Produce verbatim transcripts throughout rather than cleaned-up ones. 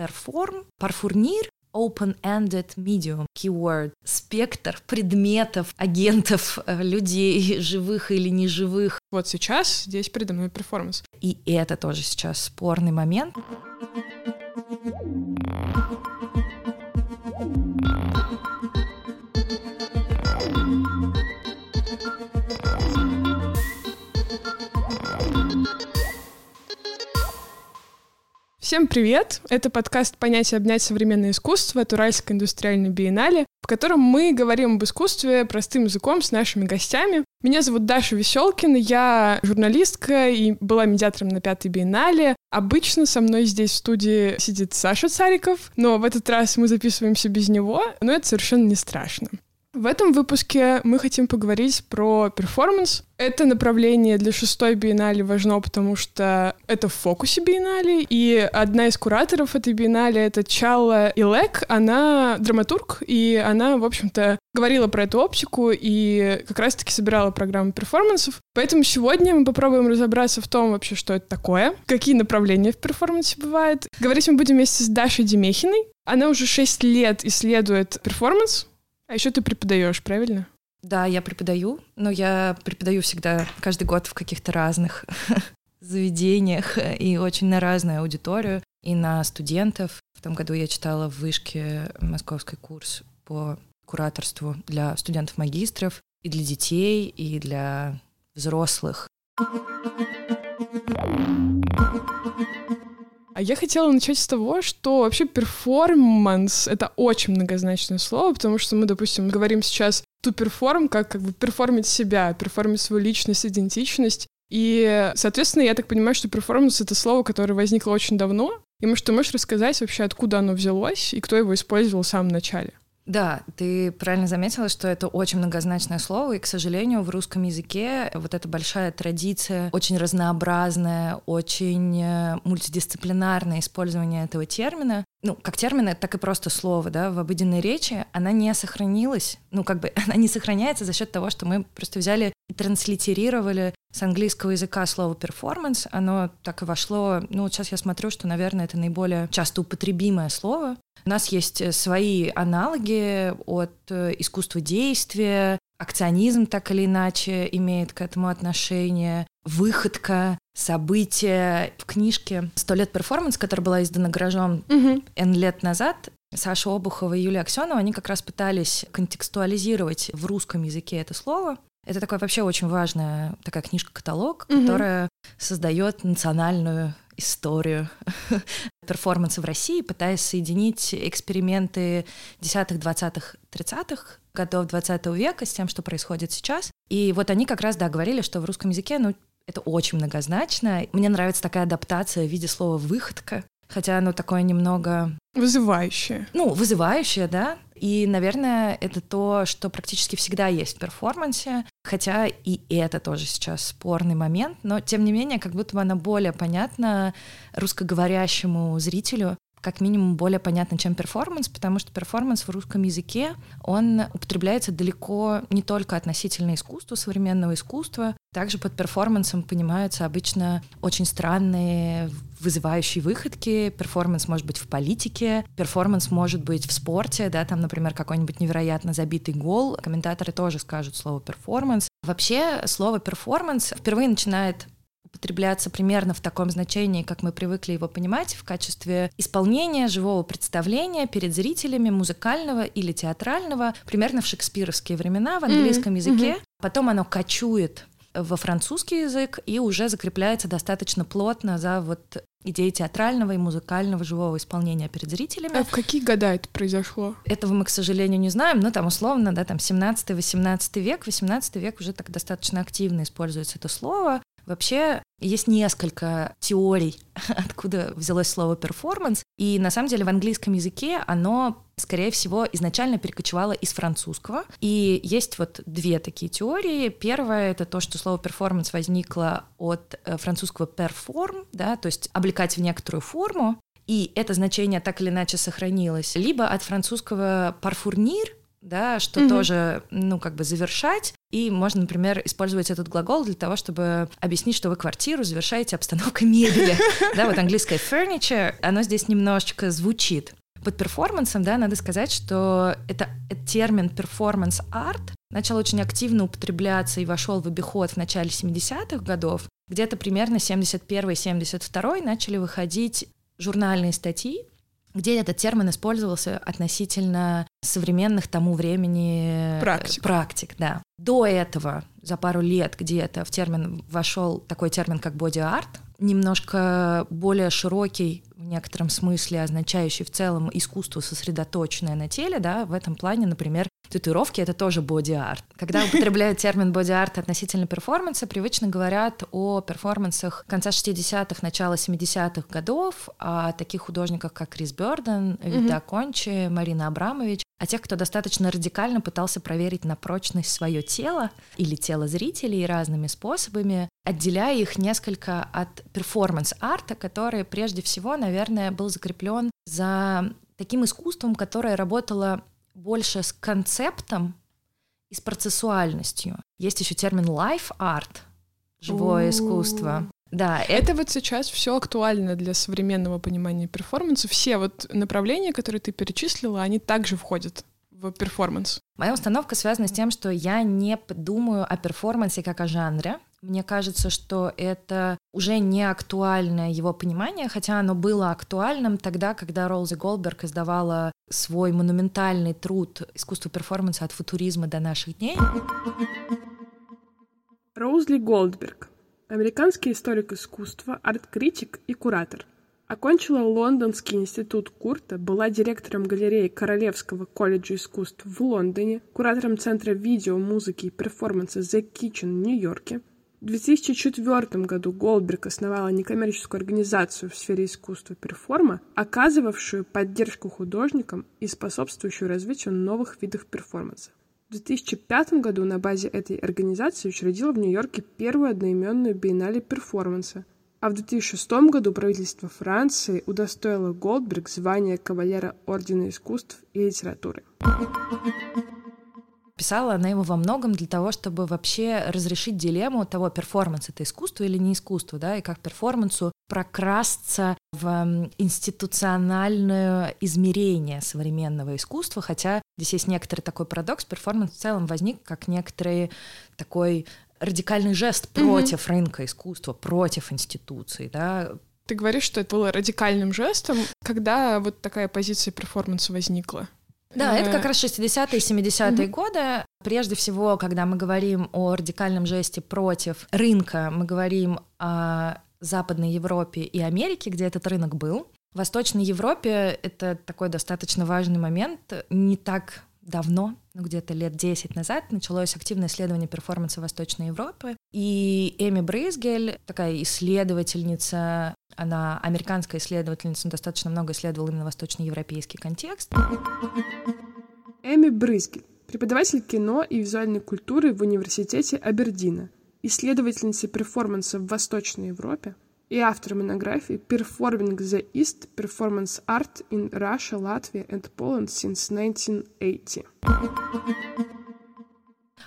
Perform, parfournir, open-ended medium, keyword, спектр предметов, агентов, людей, живых или неживых. Вот сейчас здесь передо мной перформанс. И это тоже сейчас спорный момент. Всем привет! Это подкаст «Понять и обнять современное искусство» от Уральской индустриальной биеннале, в котором мы говорим об искусстве простым языком с нашими гостями. Меня зовут Даша Веселкина, я журналистка и была медиатором на пятой биеннале. Обычно со мной здесь в студии сидит Саша Цариков, но в этот раз мы записываемся без него, но это совершенно не страшно. В этом выпуске мы хотим поговорить про перформанс. Это направление для шестой биеннале важно, потому что это в фокусе биеннале, и одна из кураторов этой биеннале — это Чала Илек, она драматург, и она, в общем-то, говорила про эту оптику и как раз-таки собирала программу перформансов. Поэтому сегодня мы попробуем разобраться в том вообще, что это такое, какие направления в перформансе бывают. Говорить мы будем вместе с Дарьей Демехиной. Она уже шесть лет исследует перформанс. А еще ты преподаешь, правильно? Да, я преподаю, но я преподаю всегда, каждый год в каких-то разных заведениях и очень на разную аудиторию, и на студентов. В том году я читала в Вышке московский курс по кураторству для студентов-магистров, и для детей, и для взрослых. Я хотела начать с того, что вообще перформанс — это очень многозначное слово, потому что мы, допустим, говорим сейчас to perform, как, как бы перформить себя, перформить свою личность, идентичность. И, соответственно, я так понимаю, что перформанс — это слово, которое возникло очень давно. И, может, ты можешь рассказать вообще, откуда оно взялось и кто его использовал в самом начале? Да, ты правильно заметила, что это очень многозначное слово, и, к сожалению, в русском языке вот эта большая традиция, очень разнообразная, очень мультидисциплинарное использование этого термина, ну, как термина, так и просто слово, да, в обыденной речи, она не сохранилась, ну, как бы она не сохраняется за счет того, что мы просто взяли и транслитерировали с английского языка слово «перформанс», оно так и вошло, ну, сейчас я смотрю, что, наверное, это наиболее часто употребимое слово. У нас есть свои аналоги от искусства действия, акционизм так или иначе имеет к этому отношение, выходка, события. В книжке «Сто лет перформанс», которая была издана «Гаражом» mm-hmm. N лет назад, Саша Обухова и Юлия Аксенова, они как раз пытались контекстуализировать в русском языке это слово. Это такая вообще очень важная такая книжка-каталог, mm-hmm. которая создает национальную историю перформанса в России, пытаясь соединить эксперименты десятых, двадцатых, тридцатых годов двадцатого века с тем, что происходит сейчас. И вот они как раз, да, говорили, что в русском языке, ну, это очень многозначно. Мне нравится такая адаптация в виде слова «выходка», хотя оно такое немного... Вызывающее. Ну, вызывающее, да. И, наверное, это то, что практически всегда есть в перформансе, хотя и это тоже сейчас спорный момент, но, тем не менее, как будто бы она более понятна русскоговорящему зрителю, как минимум более понятна, чем перформанс, потому что перформанс в русском языке, он употребляется далеко не только относительно искусства, современного искусства. Также под перформансом понимаются обычно очень странные, вызывающие выходки. Перформанс может быть в политике, перформанс может быть в спорте, да, там, например, какой-нибудь невероятно забитый гол. Комментаторы тоже скажут слово «перформанс». Вообще слово «перформанс» впервые начинает употребляться примерно в таком значении, как мы привыкли его понимать, в качестве исполнения живого представления перед зрителями музыкального или театрального, примерно в шекспировские времена в английском mm-hmm. языке. Mm-hmm. Потом оно кочует во французский язык и уже закрепляется достаточно плотно за вот идеей театрального и музыкального живого исполнения перед зрителями. А в какие года это произошло? Этого мы, к сожалению, не знаем, но там условно, да, там семнадцатый-восемнадцатый век, восемнадцатый век уже так достаточно активно используется это слово. Вообще есть несколько теорий, откуда взялось слово «перформанс», и на самом деле в английском языке оно, скорее всего, изначально перекочевало из французского. И есть вот две такие теории. Первая — это то, что слово «перформанс» возникло от французского «perform», да, то есть «облекать в некоторую форму», и это значение так или иначе сохранилось. Либо от французского «parfournir», да, что mm-hmm. тоже, ну, как бы завершать. И можно, например, использовать этот глагол для того, чтобы объяснить, что вы квартиру завершаете обстановкой мебели. Да, вот английское furniture, оно здесь немножечко звучит. Под перформансом, да, надо сказать, что это, это термин перформанс-арт начал очень активно употребляться и вошел в обиход в начале семидесятых годов. Где-то примерно семьдесят первый - семьдесят второй начали выходить журнальные статьи, где этот термин использовался относительно современных тому времени практик. практик да. До этого, за пару лет где-то, в термин вошел такой термин, как боди-арт, немножко более широкий, в некотором смысле означающий в целом искусство, сосредоточенное на теле, да, в этом плане, например, татуировки — это тоже боди-арт. Когда употребляют термин боди-арт относительно перформанса, привычно говорят о перформансах конца шестидесятых, начала семидесятых годов, о таких художниках, как Крис Бёрден, Вито Аккончи, Марина Абрамович, о тех, кто достаточно радикально пытался проверить на прочность свое тело или тело зрителей разными способами, отделяя их несколько от перформанс-арта, который прежде всего, наверное, был закреплен за таким искусством, которое работало больше с концептом и с процессуальностью. Есть еще термин life art, живое Ooh. искусство. Да, это... это вот сейчас все актуально для современного понимания перформанса. Все вот направления, которые ты перечислила, они также входят в перформанс. Моя установка связана с тем, что я не думаю о перформансе как о жанре. Мне кажется, что это уже не актуальное его понимание, хотя оно было актуальным тогда, когда Роузли Голдберг издавала свой монументальный труд «Искусство перформанса от футуризма до наших дней». Роузли Голдберг, американский историк искусства, арт-критик и куратор. Окончила Лондонский институт Курта, была директором галереи Королевского колледжа искусств в Лондоне, куратором Центра видео, музыки и перформанса The Kitchen в Нью-Йорке. В две тысячи четвёртом году Голдберг основала некоммерческую организацию в сфере искусства перформа, оказывавшую поддержку художникам и способствующую развитию новых видов перформанса. В две тысячи пятом году на базе этой организации учредила в Нью-Йорке первую одноименную биеннале перформанса, а в две тысячи шестом году правительство Франции удостоило Голдберг звания кавалера Ордена искусств и литературы. Писала она его во многом для того, чтобы вообще разрешить дилемму того, перформанс — это искусство или не искусство, да, и как перформансу прокрасться в институциональное измерение современного искусства, хотя здесь есть некоторый такой парадокс, перформанс в целом возник как некоторый такой радикальный жест против mm-hmm. рынка искусства, против институций, да. Ты говоришь, что это было радикальным жестом, когда вот такая позиция перформанса возникла? Да, это как раз шестидесятые и семидесятые mm-hmm. годы. Прежде всего, когда мы говорим о радикальном жесте против рынка, мы говорим о Западной Европе и Америке, где этот рынок был. В Восточной Европе это такой достаточно важный момент. Не так давно, ну, где-то лет десять назад, началось активное исследование перформанса Восточной Европы. И Эми Брызгель, такая исследовательница, она американская исследовательница, достаточно много исследовала именно восточноевропейский контекст. Эми Брызгель, преподаватель кино и визуальной культуры в университете Абердина, исследовательница перформанса в Восточной Европе и автор монографии «Performing the East – Performance Art in Russia, Latvia and Poland since nineteen eighty».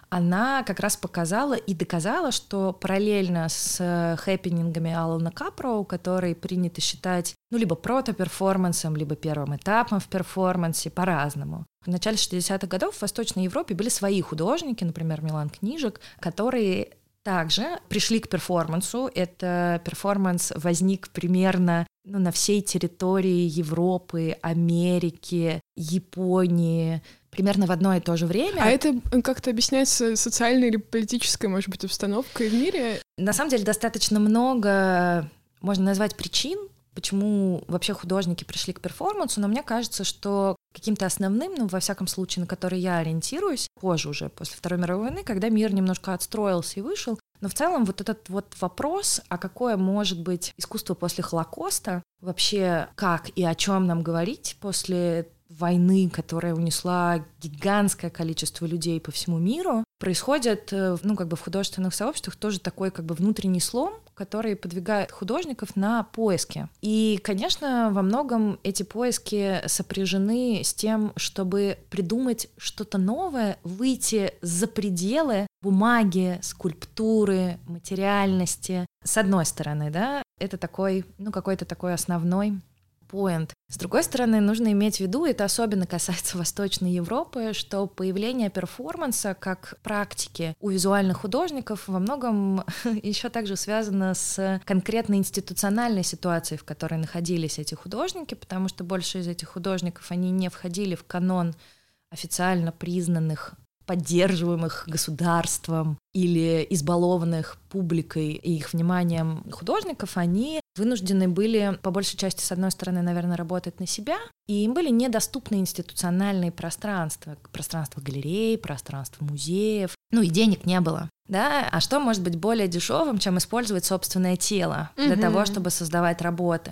Она как раз показала и доказала, что параллельно с хэппенингами Алана Капроу, который принято считать, ну, либо прото-перформансом, либо первым этапом в перформансе, по-разному. В начале шестидесятых годов в Восточной Европе были свои художники, например, Милан Книжек, которые также пришли к перформансу. Это перформанс возник примерно, ну, на всей территории Европы, Америки, Японии, примерно в одно и то же время. А это как-то объясняется социальной или политической, может быть, обстановкой в мире? На самом деле достаточно много, можно назвать, причин, почему вообще художники пришли к перформансу, но мне кажется, что каким-то основным, ну, во всяком случае, на который я ориентируюсь, позже уже, после Второй мировой войны, когда мир немножко отстроился и вышел, но в целом вот этот вот вопрос, а какое может быть искусство после Холокоста, вообще как и о чем нам говорить после войны, которая унесла гигантское количество людей по всему миру, происходит, ну, как бы в художественных сообществах тоже такой как бы внутренний слом, которые подвигают художников на поиски. И, конечно, во многом эти поиски сопряжены с тем, чтобы придумать что-то новое, выйти за пределы бумаги, скульптуры, материальности. С одной стороны, да, это такой, ну, какой-то такой основной поинт. С другой стороны, нужно иметь в виду, это особенно касается Восточной Европы, что появление перформанса как практики у визуальных художников во многом еще также связано с конкретной институциональной ситуацией, в которой находились эти художники, потому что больше из этих художников они не входили в канон официально признанных, поддерживаемых государством или избалованных публикой и их вниманием художников, они вынуждены были, по большей части, с одной стороны, наверное, работать на себя, и им были недоступны институциональные пространства, пространство галерей, пространство музеев, ну и денег не было. Да, а что может быть более дешевым, чем использовать собственное тело mm-hmm. для того, чтобы создавать работы?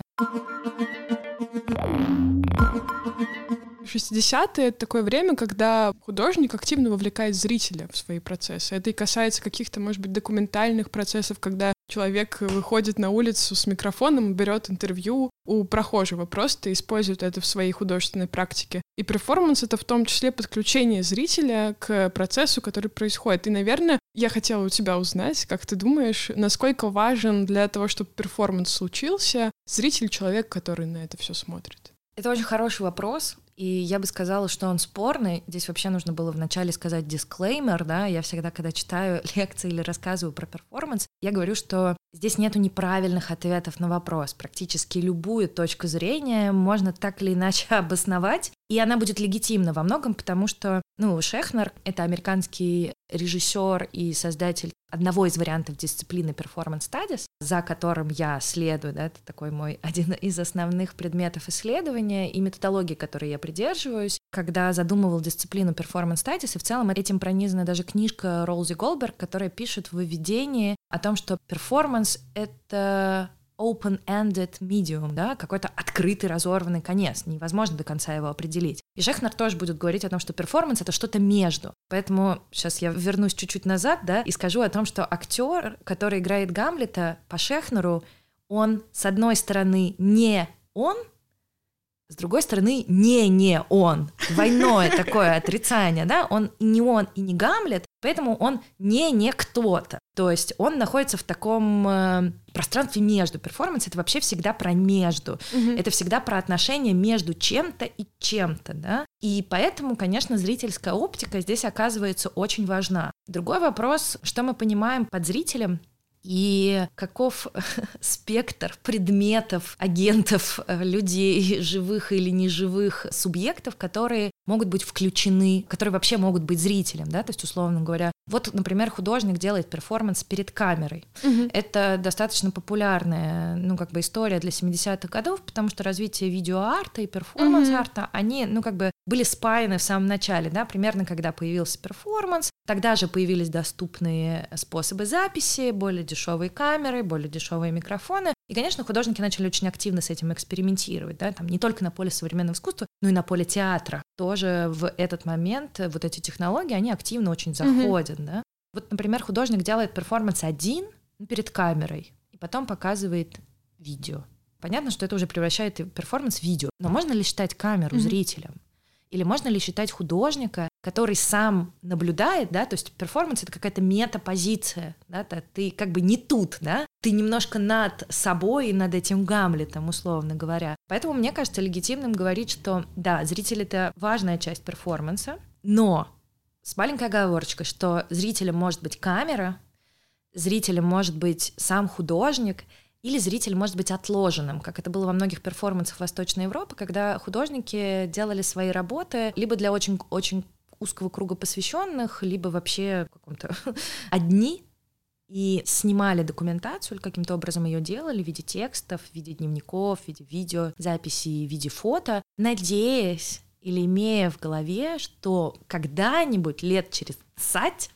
шестидесятые — это такое время, когда художник активно вовлекает зрителя в свои процессы. Это и касается каких-то, может быть, документальных процессов, когда человек выходит на улицу с микрофоном, берет интервью у прохожего, просто использует это в своей художественной практике. И перформанс — это в том числе подключение зрителя к процессу, который происходит. И, наверное, я хотела у тебя узнать, как ты думаешь, насколько важен для того, чтобы перформанс случился, зритель — человек, который на это все смотрит? Это очень хороший вопрос. И я бы сказала, что он спорный. Здесь вообще нужно было вначале сказать дисклеймер, да, я всегда, когда читаю лекции или рассказываю про перформанс, я говорю, что здесь нету неправильных ответов на вопрос. Практически любую точку зрения можно так или иначе обосновать, и она будет легитимна во многом, потому что, ну, Шехнер — это американский режиссер и создатель одного из вариантов дисциплины Performance Studies, за которым я следую, да, это такой мой один из основных предметов исследования и методологии, которые я придерживаюсь, когда задумывал дисциплину Performance Studies, и в целом этим пронизана даже книжка Роузли Голдберг, которая пишет в введении о том, что перформанс — это open-ended medium, да, какой-то открытый, разорванный конец, невозможно до конца его определить. И Шехнер тоже будет говорить о том, что перформанс — это что-то между. Поэтому сейчас я вернусь чуть-чуть назад, да, и скажу о том, что актер, который играет Гамлета, по Шехнеру, он, с одной стороны, не он, с другой стороны, не-не он. Двойное такое отрицание, да, он и не он, и не Гамлет, поэтому он не-не кто-то. То есть он находится в таком э, пространстве между. Перформанс — это вообще всегда про между. Mm-hmm. Это всегда про отношения между чем-то и чем-то, да. И поэтому, конечно, зрительская оптика здесь оказывается очень важна. Другой вопрос, что мы понимаем под зрителем и каков спектр предметов, агентов, людей, живых или неживых субъектов, которые могут быть включены, которые вообще могут быть зрителем, да, то есть, условно говоря, вот, например, художник делает перформанс перед камерой. Угу. Это достаточно популярная, ну, как бы, история для семидесятых годов, потому что развитие видеоарта и перформанс-арта, угу. они, ну, как бы, были спаяны в самом начале, да, примерно когда появился перформанс, тогда же появились доступные способы записи, более дешевые камеры, более дешевые микрофоны. И, конечно, художники начали очень активно с этим экспериментировать, да, там не только на поле современного искусства, но и на поле театра. Тоже в этот момент вот эти технологии, они активно очень заходят, mm-hmm. да. Вот, например, художник делает перформанс один перед камерой, и потом показывает видео. Понятно, что это уже превращает перформанс в видео. Но можно ли считать камеру mm-hmm. зрителем? Или можно ли считать художника, который сам наблюдает, да, то есть перформанс — это какая-то метапозиция, да, ты как бы не тут, да, ты немножко над собой и над этим Гамлетом, условно говоря. Поэтому мне кажется легитимным говорить, что да, зритель — это важная часть перформанса, но с маленькой оговорочкой, что зрителем может быть камера, зрителем может быть сам художник, или зритель может быть отложенным, как это было во многих перформансах Восточной Европы, когда художники делали свои работы либо для очень-очень узкого круга посвященных, либо вообще каком-то одни, и снимали документацию, или каким-то образом ее делали в виде текстов, в виде дневников, в виде видео, записей, в виде фото, надеясь или имея в голове, что когда-нибудь лет через сать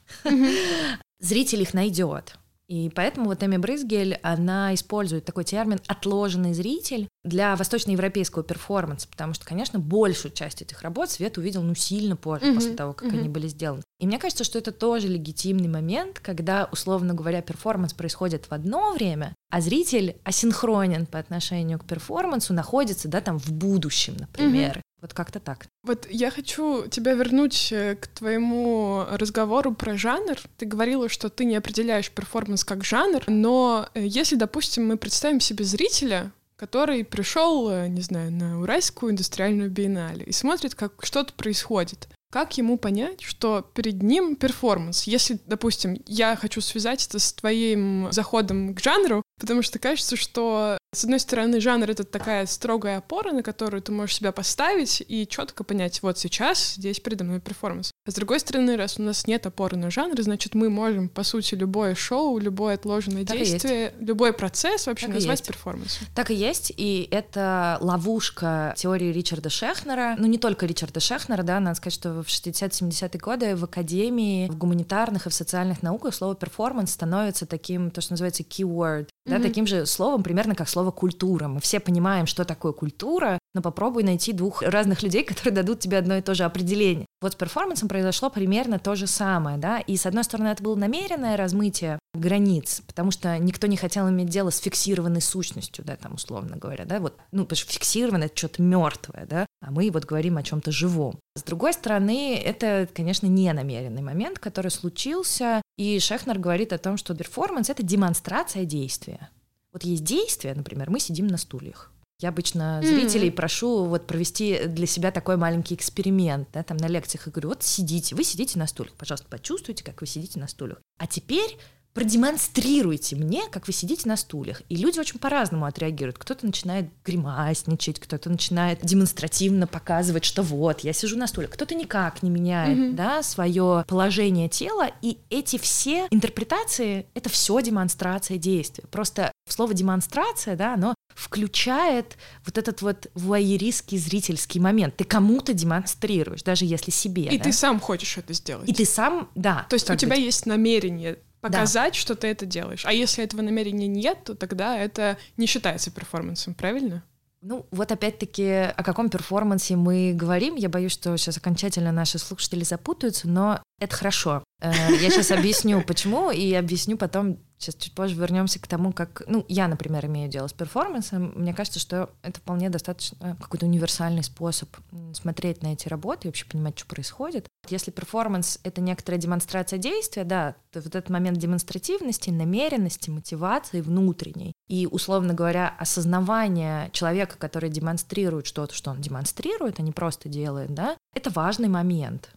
зритель их найдет. И поэтому вот Эми Брызгель, она использует такой термин «отложенный зритель», для восточноевропейского перформанса, потому что, конечно, большую часть этих работ свет увидел, ну, сильно позже, mm-hmm. после того, как mm-hmm. они были сделаны. И мне кажется, что это тоже легитимный момент, когда, условно говоря, перформанс происходит в одно время, а зритель асинхронен по отношению к перформансу, находится, да, там, в будущем, например. Mm-hmm. Вот как-то так. Вот я хочу тебя вернуть к твоему разговору про жанр. Ты говорила, что ты не определяешь перформанс как жанр, но если, допустим, мы представим себе зрителя, который пришел, не знаю, на Уральскую индустриальную биеннале и смотрит, как что-то происходит. Как ему понять, что перед ним перформанс? Если, допустим, я хочу связать это с твоим заходом к жанру, потому что кажется, что, с одной стороны, жанр — это такая строгая опора, на которую ты можешь себя поставить и четко понять, вот сейчас здесь передо мной перформанс. А с другой стороны, раз у нас нет опоры на жанр, значит, мы можем, по сути, любое шоу, любое отложенное так действие, любой процесс вообще так назвать перформансом. Так и есть, и это ловушка теории Ричарда Шехнера, ну не только Ричарда Шехнера, да, надо сказать, что в шестидесятые-семидесятые годы в академии, в гуманитарных и в социальных науках слово перформанс становится таким, то, что называется keyword, да, mm-hmm. таким же словом, примерно как слово «культура». Мы все понимаем, что такое культура, но попробуй найти двух разных людей, которые дадут тебе одно и то же определение. Вот с перформансом произошло примерно то же самое, да, и, с одной стороны, это было намеренное размытие границ, потому что никто не хотел иметь дело с фиксированной сущностью, да, там, условно говоря, да, вот, ну, потому что фиксированное — это что-то мертвое, да, а мы вот говорим о чем-то живом. С другой стороны, это, конечно, ненамеренный момент, который случился, и Шехнер говорит о том, что перформанс — это демонстрация действия. Вот есть действие, например, мы сидим на стульях. Я обычно зрителей mm-hmm. прошу вот провести для себя такой маленький эксперимент, да, там на лекциях я говорю, вот сидите, вы сидите на стульях, пожалуйста, почувствуйте, как вы сидите на стульях. А теперь продемонстрируйте мне, как вы сидите на стульях. И люди очень по-разному отреагируют. Кто-то начинает гримасничать, кто-то начинает демонстративно показывать, что вот, я сижу на стуле. Кто-то никак не меняет mm-hmm. да, свое положение тела. И эти все интерпретации — это все демонстрация действия. Просто слово «демонстрация», да, оно включает вот этот вот вуайеристский зрительский момент. Ты кому-то демонстрируешь, даже если себе. И да? ты сам хочешь это сделать. И ты сам, да. То есть у тебя быть. есть намерение показать, да. что ты это делаешь. А если этого намерения нет, то тогда это не считается перформансом, правильно? Ну, вот опять-таки, о каком перформансе мы говорим. Я боюсь, что сейчас окончательно наши слушатели запутаются, но это хорошо. Я сейчас объясню, почему, и объясню потом. Сейчас чуть позже вернемся к тому, как... Ну, я, например, имею дело с перформансом. Мне кажется, что это вполне достаточно какой-то универсальный способ смотреть на эти работы и вообще понимать, что происходит. Если перформанс — это некоторая демонстрация действия, да, то вот этот момент демонстративности, намеренности, мотивации внутренней и, условно говоря, осознавание человека, который демонстрирует что-то, что он демонстрирует, а не просто делает, да, это важный момент.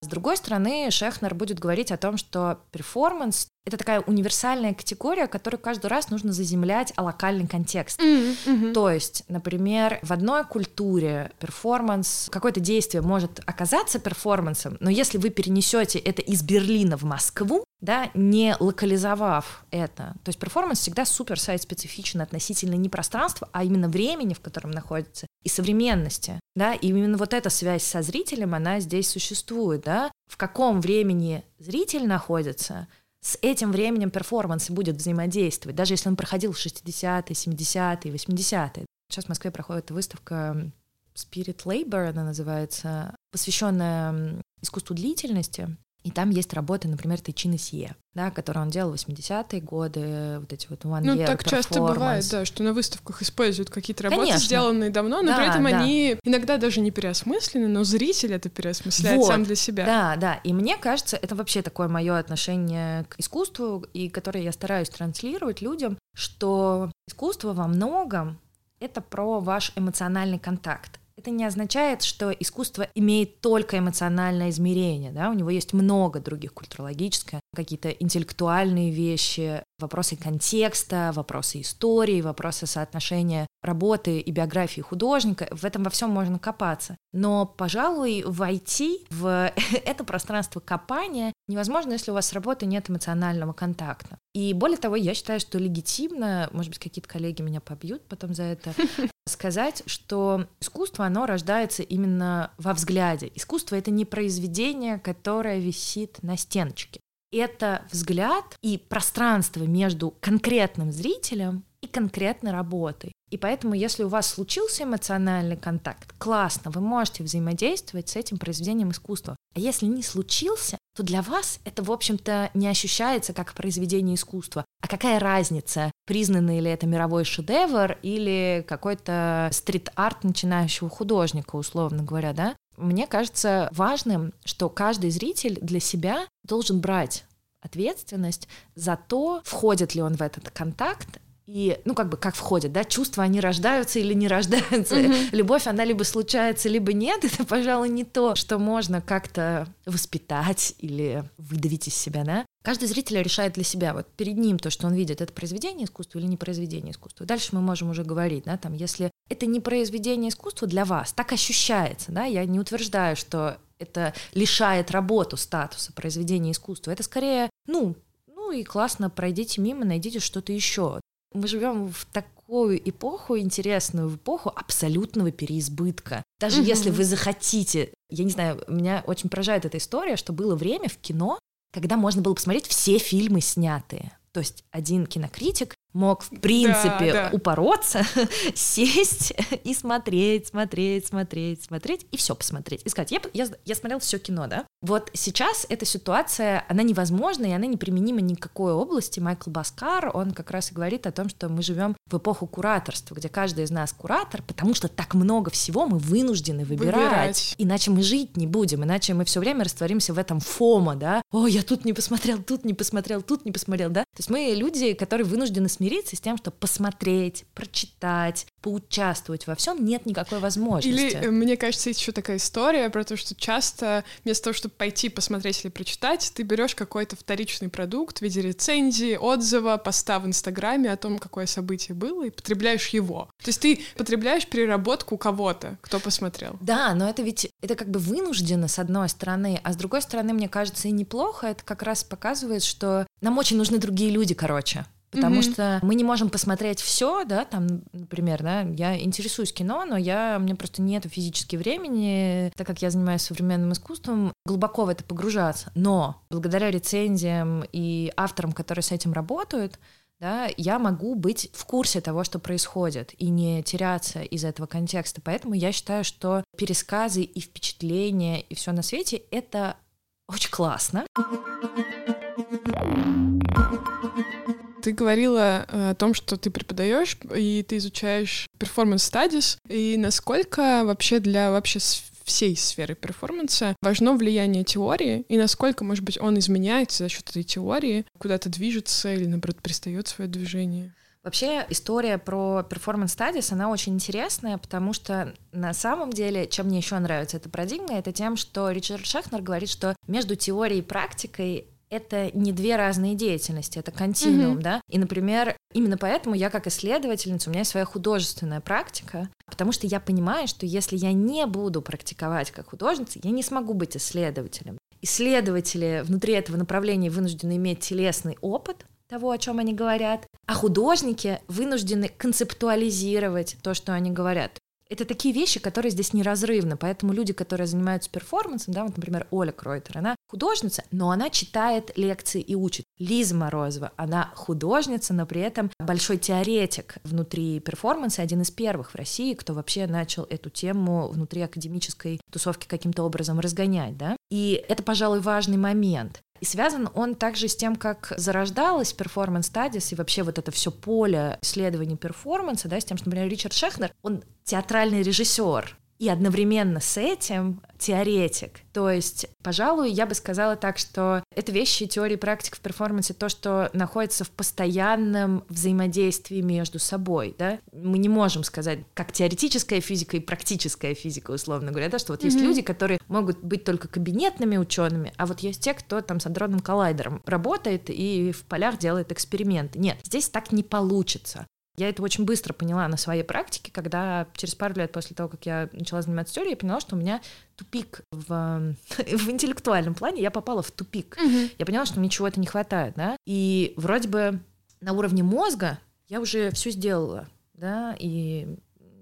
С другой стороны, Шехнер будет говорить о том, что перформанс — это такая универсальная категория, которую каждый раз нужно заземлять о локальный контекст. Mm-hmm. Mm-hmm. То есть, например, в одной культуре перформанс, какое-то действие может оказаться перформансом, но если вы перенесете это из Берлина в Москву, да, не локализовав это, то есть перформанс всегда супер сайт-специфичен относительно не пространства, а именно времени, в котором находится, и современности, да, и именно вот эта связь со зрителем, она здесь существует, да, в каком времени зритель находится, с этим временем перформанс будет взаимодействовать, даже если он проходил в шестидесятые, семидесятые, восьмидесятые. Сейчас в Москве проходит выставка Spirit Labor, она называется, посвященная искусству длительности, и там есть работы, например, Тэй Чин Исье, да, которые он делал в восьмидесятые годы, вот эти вот one year performance. Ну, так часто бывает, да, что на выставках используют какие-то работы, конечно, сделанные давно, но да, при этом да. они иногда даже не переосмыслены, но зритель это переосмысляет вот, сам для себя. Да, да, и мне кажется, это вообще такое мое отношение к искусству, и которое я стараюсь транслировать людям, что искусство во многом — это про ваш эмоциональный контакт. Это не означает, что искусство имеет только эмоциональное измерение, да? У него есть много других, культурологическое, какие-то интеллектуальные вещи, вопросы контекста, вопросы истории, вопросы соотношения работы и биографии художника. В этом во всем можно копаться. Но, пожалуй, войти в это пространство копания невозможно, если у вас с работой нет эмоционального контакта. И более того, я считаю, что легитимно, может быть, какие-то коллеги меня побьют потом за это, сказать, что искусство, оно рождается именно во взгляде. Искусство — это не произведение, которое висит на стеночке. Это взгляд и пространство между конкретным зрителем и конкретной работой. И поэтому, если у вас случился эмоциональный контакт, классно, вы можете взаимодействовать с этим произведением искусства. А если не случился, то для вас это, в общем-то, не ощущается как произведение искусства. А какая разница, признанный ли это мировой шедевр или какой-то стрит-арт начинающего художника, условно говоря, да? Мне кажется важным, что каждый зритель для себя должен брать ответственность за то, входит ли он в этот контакт, и, ну, как бы, как входят, да, чувства, они рождаются или не рождаются, mm-hmm. любовь, она либо случается, либо нет, это, пожалуй, не то, что можно как-то воспитать или выдавить из себя, да. Каждый зритель решает для себя, вот перед ним то, что он видит, это произведение искусства или не произведение искусства. Дальше мы можем уже говорить, да, там, если это не произведение искусства для вас, так ощущается, да, я не утверждаю, что это лишает работу статуса произведения искусства, это скорее, ну, ну и классно, пройдите мимо, найдите что-то еще. Мы живем в такую эпоху, интересную эпоху абсолютного переизбытка. Даже mm-hmm. если вы захотите, я не знаю, меня очень поражает эта история, что было время в кино, когда можно было посмотреть все фильмы, снятые. То есть один кинокритик мог, в принципе, да, да. упороться, сесть и смотреть, смотреть, смотреть, смотреть, и все посмотреть. И сказать, я, я, я смотрел все кино, да? Вот сейчас эта ситуация, она невозможна, и она неприменима ни к какой области. Майкл Баскар, он как раз и говорит о том, что мы живем в эпоху кураторства, где каждый из нас куратор, потому что так много всего мы вынуждены выбирать. выбирать. Иначе мы жить не будем, иначе мы все время растворимся в этом фомо, да? О, я тут не посмотрел, тут не посмотрел, тут не посмотрел, да? То есть мы люди, которые вынуждены смириться с тем, что посмотреть, прочитать, поучаствовать во всем нет никакой возможности. Или, мне кажется, есть еще такая история про то, что часто вместо того, чтобы пойти посмотреть или прочитать, ты берешь какой-то вторичный продукт в виде рецензии, отзыва, поста в Инстаграме о том, какое событие было, и потребляешь его. То есть ты потребляешь переработку кого-то, кто посмотрел. Да, но это ведь это как бы вынуждено, с одной стороны, а с другой стороны, мне кажется, и неплохо. Это как раз показывает, что нам очень нужны другие люди, короче. Потому mm-hmm. что мы не можем посмотреть все, да, там, например, да, я интересуюсь кино, но я, у меня просто нет физически времени, так как я занимаюсь современным искусством, глубоко в это погружаться. Но благодаря рецензиям и авторам, которые с этим работают, да, я могу быть в курсе того, что происходит, и не теряться из этого контекста. Поэтому я считаю, что пересказы и впечатления, и все на свете — это очень классно. Ты говорила о том, что ты преподаешь и ты изучаешь performance studies, и насколько вообще для вообще всей сферы перформанса важно влияние теории, и насколько, может быть, он изменяется за счет этой теории, куда-то движется или, наоборот, перестает свое движение? Вообще история про performance studies, она очень интересная, потому что на самом деле, чем мне еще нравится эта парадигма, это тем, что Ричард Шехнер говорит, что между теорией и практикой это не две разные деятельности, это континуум, mm-hmm. да. И, например, именно поэтому я как исследовательница, у меня есть своя художественная практика, потому что я понимаю, что если я не буду практиковать как художница, я не смогу быть исследователем. Исследователи внутри этого направления вынуждены иметь телесный опыт того, о чем они говорят, а художники вынуждены концептуализировать то, что они говорят. Это такие вещи, которые здесь неразрывны, поэтому люди, которые занимаются перформансом, да, вот, например, Оля Кройтер, она художница, но она читает лекции и учит. Лиза Морозова, она художница, но при этом большой теоретик внутри перформанса, один из первых в России, кто вообще начал эту тему внутри академической тусовки каким-то образом разгонять, да, и это, пожалуй, важный момент. И связан он также с тем, как зарождалась performance studies и вообще вот это все поле исследований перформанса, да, с тем, что, например, Ричард Шехнер, он театральный режиссер и одновременно с этим теоретик. То есть, пожалуй, я бы сказала так, что это вещи теории и практик в перформансе, то, что находится в постоянном взаимодействии между собой, да. Мы не можем сказать, как теоретическая физика и практическая физика, условно говоря, да, что вот mm-hmm. есть люди, которые могут быть только кабинетными учеными, а вот есть те, кто там с адронным коллайдером работает и в полях делает эксперименты. Нет, здесь так не получится. Я это очень быстро поняла на своей практике, когда через пару лет после того, как я начала заниматься теорией, я поняла, что у меня тупик в, в интеллектуальном плане, я попала в тупик. Угу. Я поняла, что мне чего-то не хватает, да, и вроде бы на уровне мозга я уже все сделала, да, и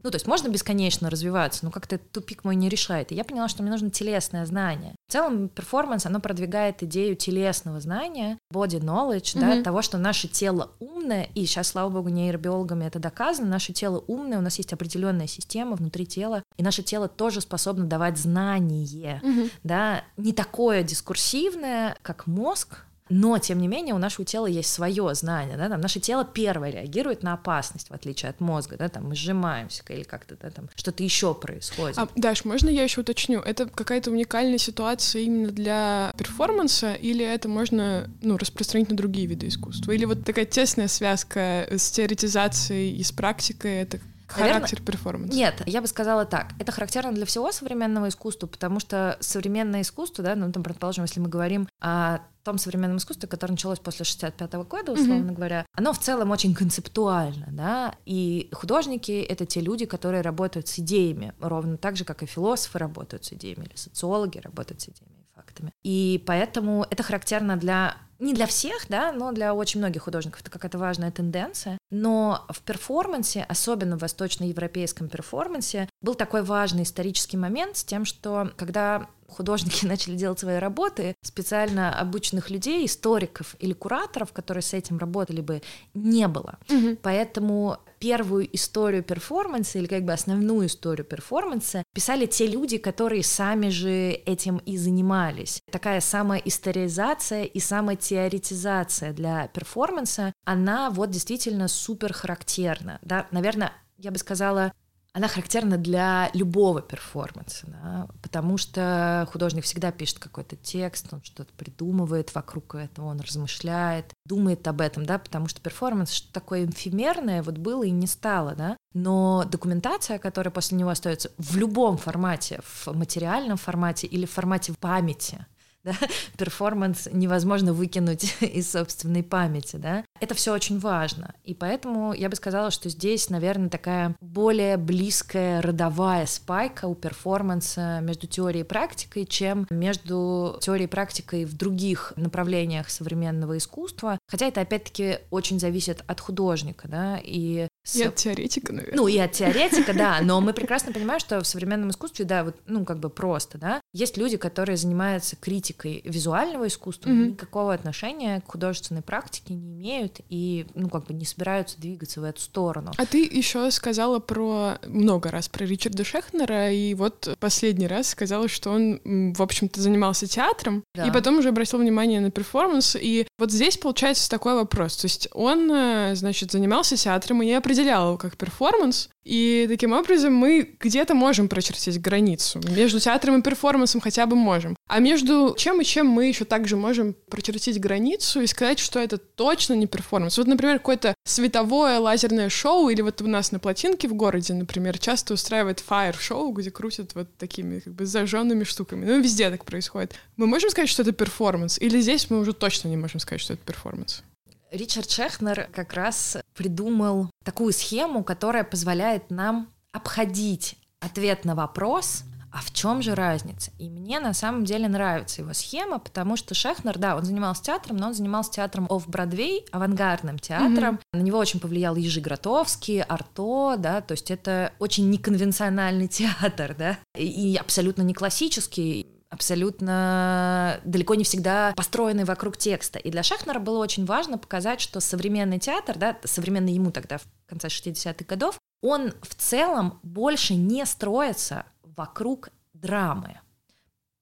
Ну, то есть можно бесконечно развиваться, но как-то этот тупик мой не решает. И я поняла, что мне нужно телесное знание. В целом перформанс, оно продвигает идею телесного знания, body knowledge, mm-hmm. да, того, что наше тело умное, и сейчас, слава богу, нейробиологами это доказано, наше тело умное, у нас есть определенная система внутри тела, и наше тело тоже способно давать знание, mm-hmm. да, не такое дискурсивное, как мозг, но, тем не менее, у нашего тела есть свое знание. Да? Там, наше тело первое реагирует на опасность, в отличие от мозга. Да? Там, мы сжимаемся или как-то да, там, что-то еще происходит. А, Даш, можно я еще уточню? Это какая-то уникальная ситуация именно для перформанса, или это можно ну, распространить на другие виды искусства? Или вот такая тесная связка с теоретизацией и с практикой — это характер перформанса? Нет, я бы сказала так. Это характерно для всего современного искусства, потому что современное искусство, да, ну, там, предположим, если мы говорим о том современном искусстве, которое началось после шестьдесят пятого года, условно mm-hmm. говоря, оно в целом очень концептуально, да, и художники — это те люди, которые работают с идеями, ровно так же, как и философы работают с идеями, или социологи работают с идеями и фактами. И поэтому это характерно для, не для всех, да, но для очень многих художников, это какая-то важная тенденция, но в перформансе, особенно в восточноевропейском перформансе, был такой важный исторический момент с тем, что когда художники начали делать свои работы, специально обученных людей, историков или кураторов, которые с этим работали бы, не было. Угу. Поэтому первую историю перформанса, или как бы основную историю перформанса, писали те люди, которые сами же этим и занимались. Такая самая историзация и самая теоретизация для перформанса, она вот действительно супер характерна. Да? Наверное, я бы сказала, она характерна для любого перформанса, да, потому что художник всегда пишет какой-то текст, он что-то придумывает вокруг этого, он размышляет, думает об этом, да, потому что перформанс что-то такое эфемерное вот было и не стало, да. Но документация, которая после него остается в любом формате, в материальном формате или в формате памяти, да, перформанс невозможно выкинуть из собственной памяти, да. Это все очень важно, и поэтому я бы сказала, что здесь, наверное, такая более близкая родовая спайка у перформанса между теорией и практикой, чем между теорией и практикой в других направлениях современного искусства, хотя это, опять-таки, очень зависит от художника, да, и С... И от теоретика, наверное. Ну, и от теоретика, да, но мы прекрасно понимаем, что в современном искусстве, да, вот, ну, как бы просто, да, есть люди, которые занимаются критикой визуального искусства, mm-hmm. никакого отношения к художественной практике не имеют и, ну, как бы не собираются двигаться в эту сторону. А ты еще сказала про, много раз про Ричарда Шехнера, и вот последний раз сказала, что он, в общем-то, занимался театром, да. И потом уже обратил внимание на перформанс, и вот здесь получается такой вопрос, то есть он, значит, занимался театром, и я определяла его как перформанс, и таким образом мы где-то можем прочертить границу. Между театром и перформансом хотя бы можем. А между чем и чем мы еще также можем прочертить границу и сказать, что это точно не перформанс. Вот, например, какое-то световое лазерное шоу, или вот у нас на Плотинке в городе, например, часто устраивают фаер-шоу, где крутят вот такими как бы зажженными штуками. Ну, везде так происходит. Мы можем сказать, что это перформанс? Или здесь мы уже точно не можем сказать, что это перформанс? Ричард Шехнер как раз придумал такую схему, которая позволяет нам обходить ответ на вопрос, а в чем же разница? И мне на самом деле нравится его схема, потому что Шехнер, да, он занимался театром, но он занимался театром оф-бродвей, авангардным театром. Mm-hmm. На него очень повлиял Ежи Гротовский, Арто, да, то есть это очень неконвенциональный театр, да, и абсолютно не классический, абсолютно далеко не всегда построенный вокруг текста. И для Шехнера было очень важно показать, что современный театр, да, современный ему тогда в конце шестидесятых годов, он в целом больше не строится вокруг драмы.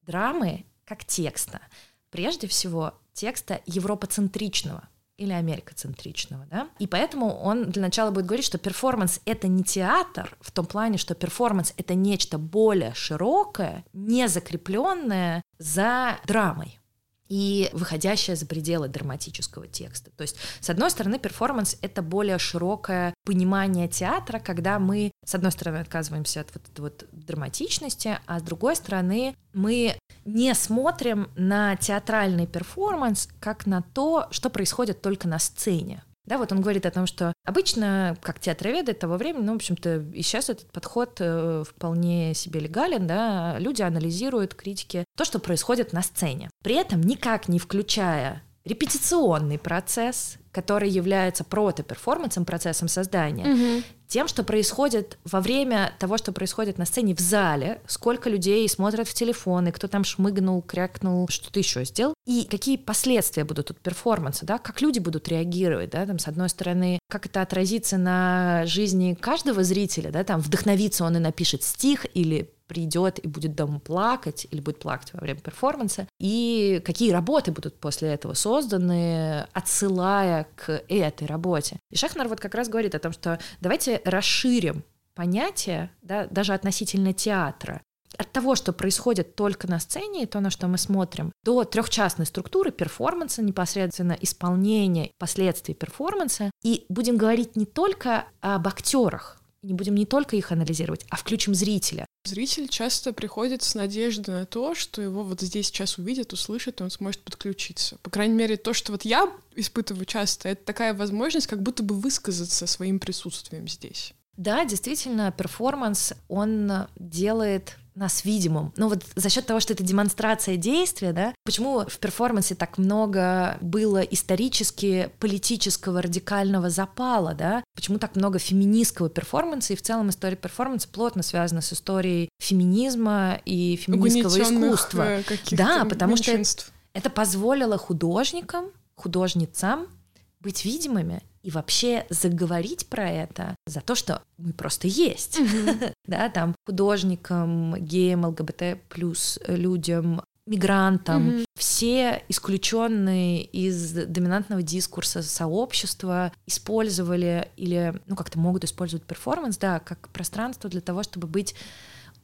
Драмы как текста. Прежде всего, текста европоцентричного или америкоцентричного, да? И поэтому он для начала будет говорить, что перформанс — это не театр, в том плане, что перформанс — это нечто более широкое, не закрепленное за драмой и выходящее за пределы драматического текста. То есть, с одной стороны, перформанс — это более широкое понимание театра, когда мы, с одной стороны, отказываемся от вот этой вот драматичности, а с другой стороны, мы не смотрим на театральный перформанс как на то, что происходит только на сцене. Да, вот он говорит о том, что обычно, как театроведы того времени, ну, в общем-то, и сейчас этот подход вполне себе легален, да, люди анализируют критики то, что происходит на сцене, при этом никак не включая репетиционный процесс, который является прото-перформансом, процессом создания, угу. тем, что происходит во время того, что происходит на сцене в зале, сколько людей смотрят в телефоны, кто там шмыгнул, крякнул, что-то еще сделал, и какие последствия будут от перформанса, да, как люди будут реагировать, да, там, с одной стороны, как это отразится на жизни каждого зрителя, да, там, вдохновится он и напишет стих, или придет и будет дома плакать, или будет плакать во время перформанса, и какие работы будут после этого созданы, отсылая к этой работе. И Шехнер вот как раз говорит о том, что давайте расширим понятие, да, даже относительно театра, от того, что происходит только на сцене, то, на что мы смотрим, до трехчастной структуры перформанса, непосредственно исполнения последствий перформанса, и будем говорить не только об актерах, не будем не только их анализировать, а включим зрителя. Зритель часто приходит с надеждой на то, что его вот здесь сейчас увидят, услышат, и он сможет подключиться. По крайней мере, то, что вот я испытываю часто, это такая возможность как будто бы высказаться своим присутствием здесь. Да, действительно, перформанс, он делает нас видимым. Ну вот за счет того, что это демонстрация действия, да, почему в перформансе так много было исторически политического радикального запала, да, почему так много феминистского перформанса, и в целом история перформанса плотно связана с историей феминизма и феминистского искусства. Да, потому меньшинств. Что это позволило художникам, художницам быть видимыми и вообще заговорить про это, за то, что мы просто есть. Mm-hmm. да, там, художникам, геям, ЛГБТ плюс людям, мигрантам, mm-hmm. все исключенные из доминантного дискурса сообщества использовали или, ну, как-то могут использовать перформанс, да, как пространство для того, чтобы быть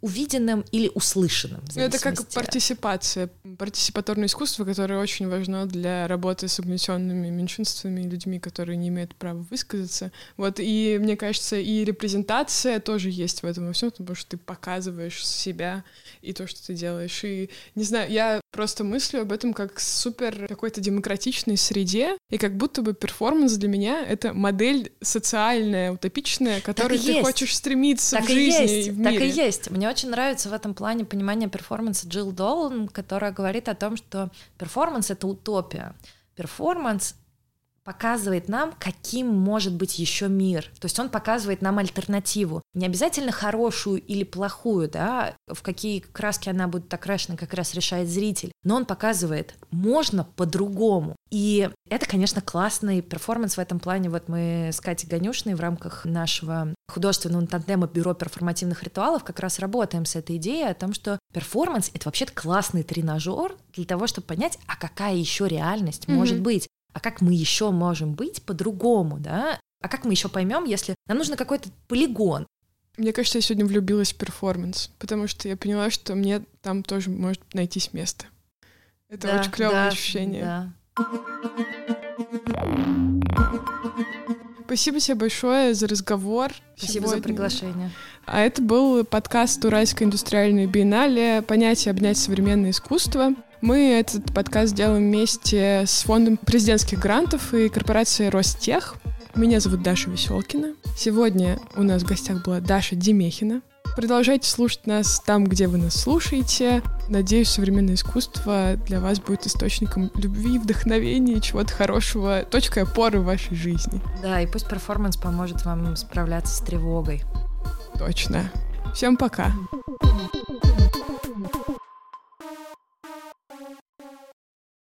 увиденным или услышанным. Это как партисипация, партисипаторное искусство, которое очень важно для работы с угнетенными меньшинствами, людьми, которые не имеют права высказаться. Вот, и мне кажется, и репрезентация тоже есть в этом во всем, потому что ты показываешь себя и то, что ты делаешь. И, не знаю, я просто мыслю об этом как супер какой-то демократичной среде, и как будто бы перформанс для меня — это модель социальная, утопичная, к которой ты есть. Хочешь стремиться так в жизни есть. И в мире. Так и есть. Мне очень нравится в этом плане понимание перформанса Джилл Долан, которая говорит о том, что перформанс — это утопия. Перформанс показывает нам, каким может быть еще мир. То есть он показывает нам альтернативу. Не обязательно хорошую или плохую, да, в какие краски она будет окрашена, как раз решает зритель. Но он показывает, можно по-другому. И это, конечно, классный перформанс в этом плане. Вот мы с Катей Ганюшиной в рамках нашего художественного тандема «Бюро перформативных ритуалов» как раз работаем с этой идеей о том, что перформанс — это вообще-то классный тренажер для того, чтобы понять, а какая еще реальность mm-hmm. может быть. А как мы еще можем быть по-другому, да? А как мы еще поймем, если нам нужен какой-то полигон? Мне кажется, я сегодня влюбилась в перформанс, потому что я поняла, что мне там тоже может найтись место. Это да, очень клевое да, ощущение. Да. Спасибо тебе большое за разговор. Спасибо сегодня. За приглашение. А это был подкаст «Уральская индустриальная биеннале. Понятие обнять современное искусство». Мы этот подкаст делаем вместе с Фондом президентских грантов и корпорацией Ростех. Меня зовут Даша Веселкина. Сегодня у нас в гостях была Дарья Демехина. Продолжайте слушать нас там, где вы нас слушаете. Надеюсь, современное искусство для вас будет источником любви, вдохновения, чего-то хорошего, точкой опоры в вашей жизни. Да, и пусть перформанс поможет вам справляться с тревогой. Точно. Всем пока.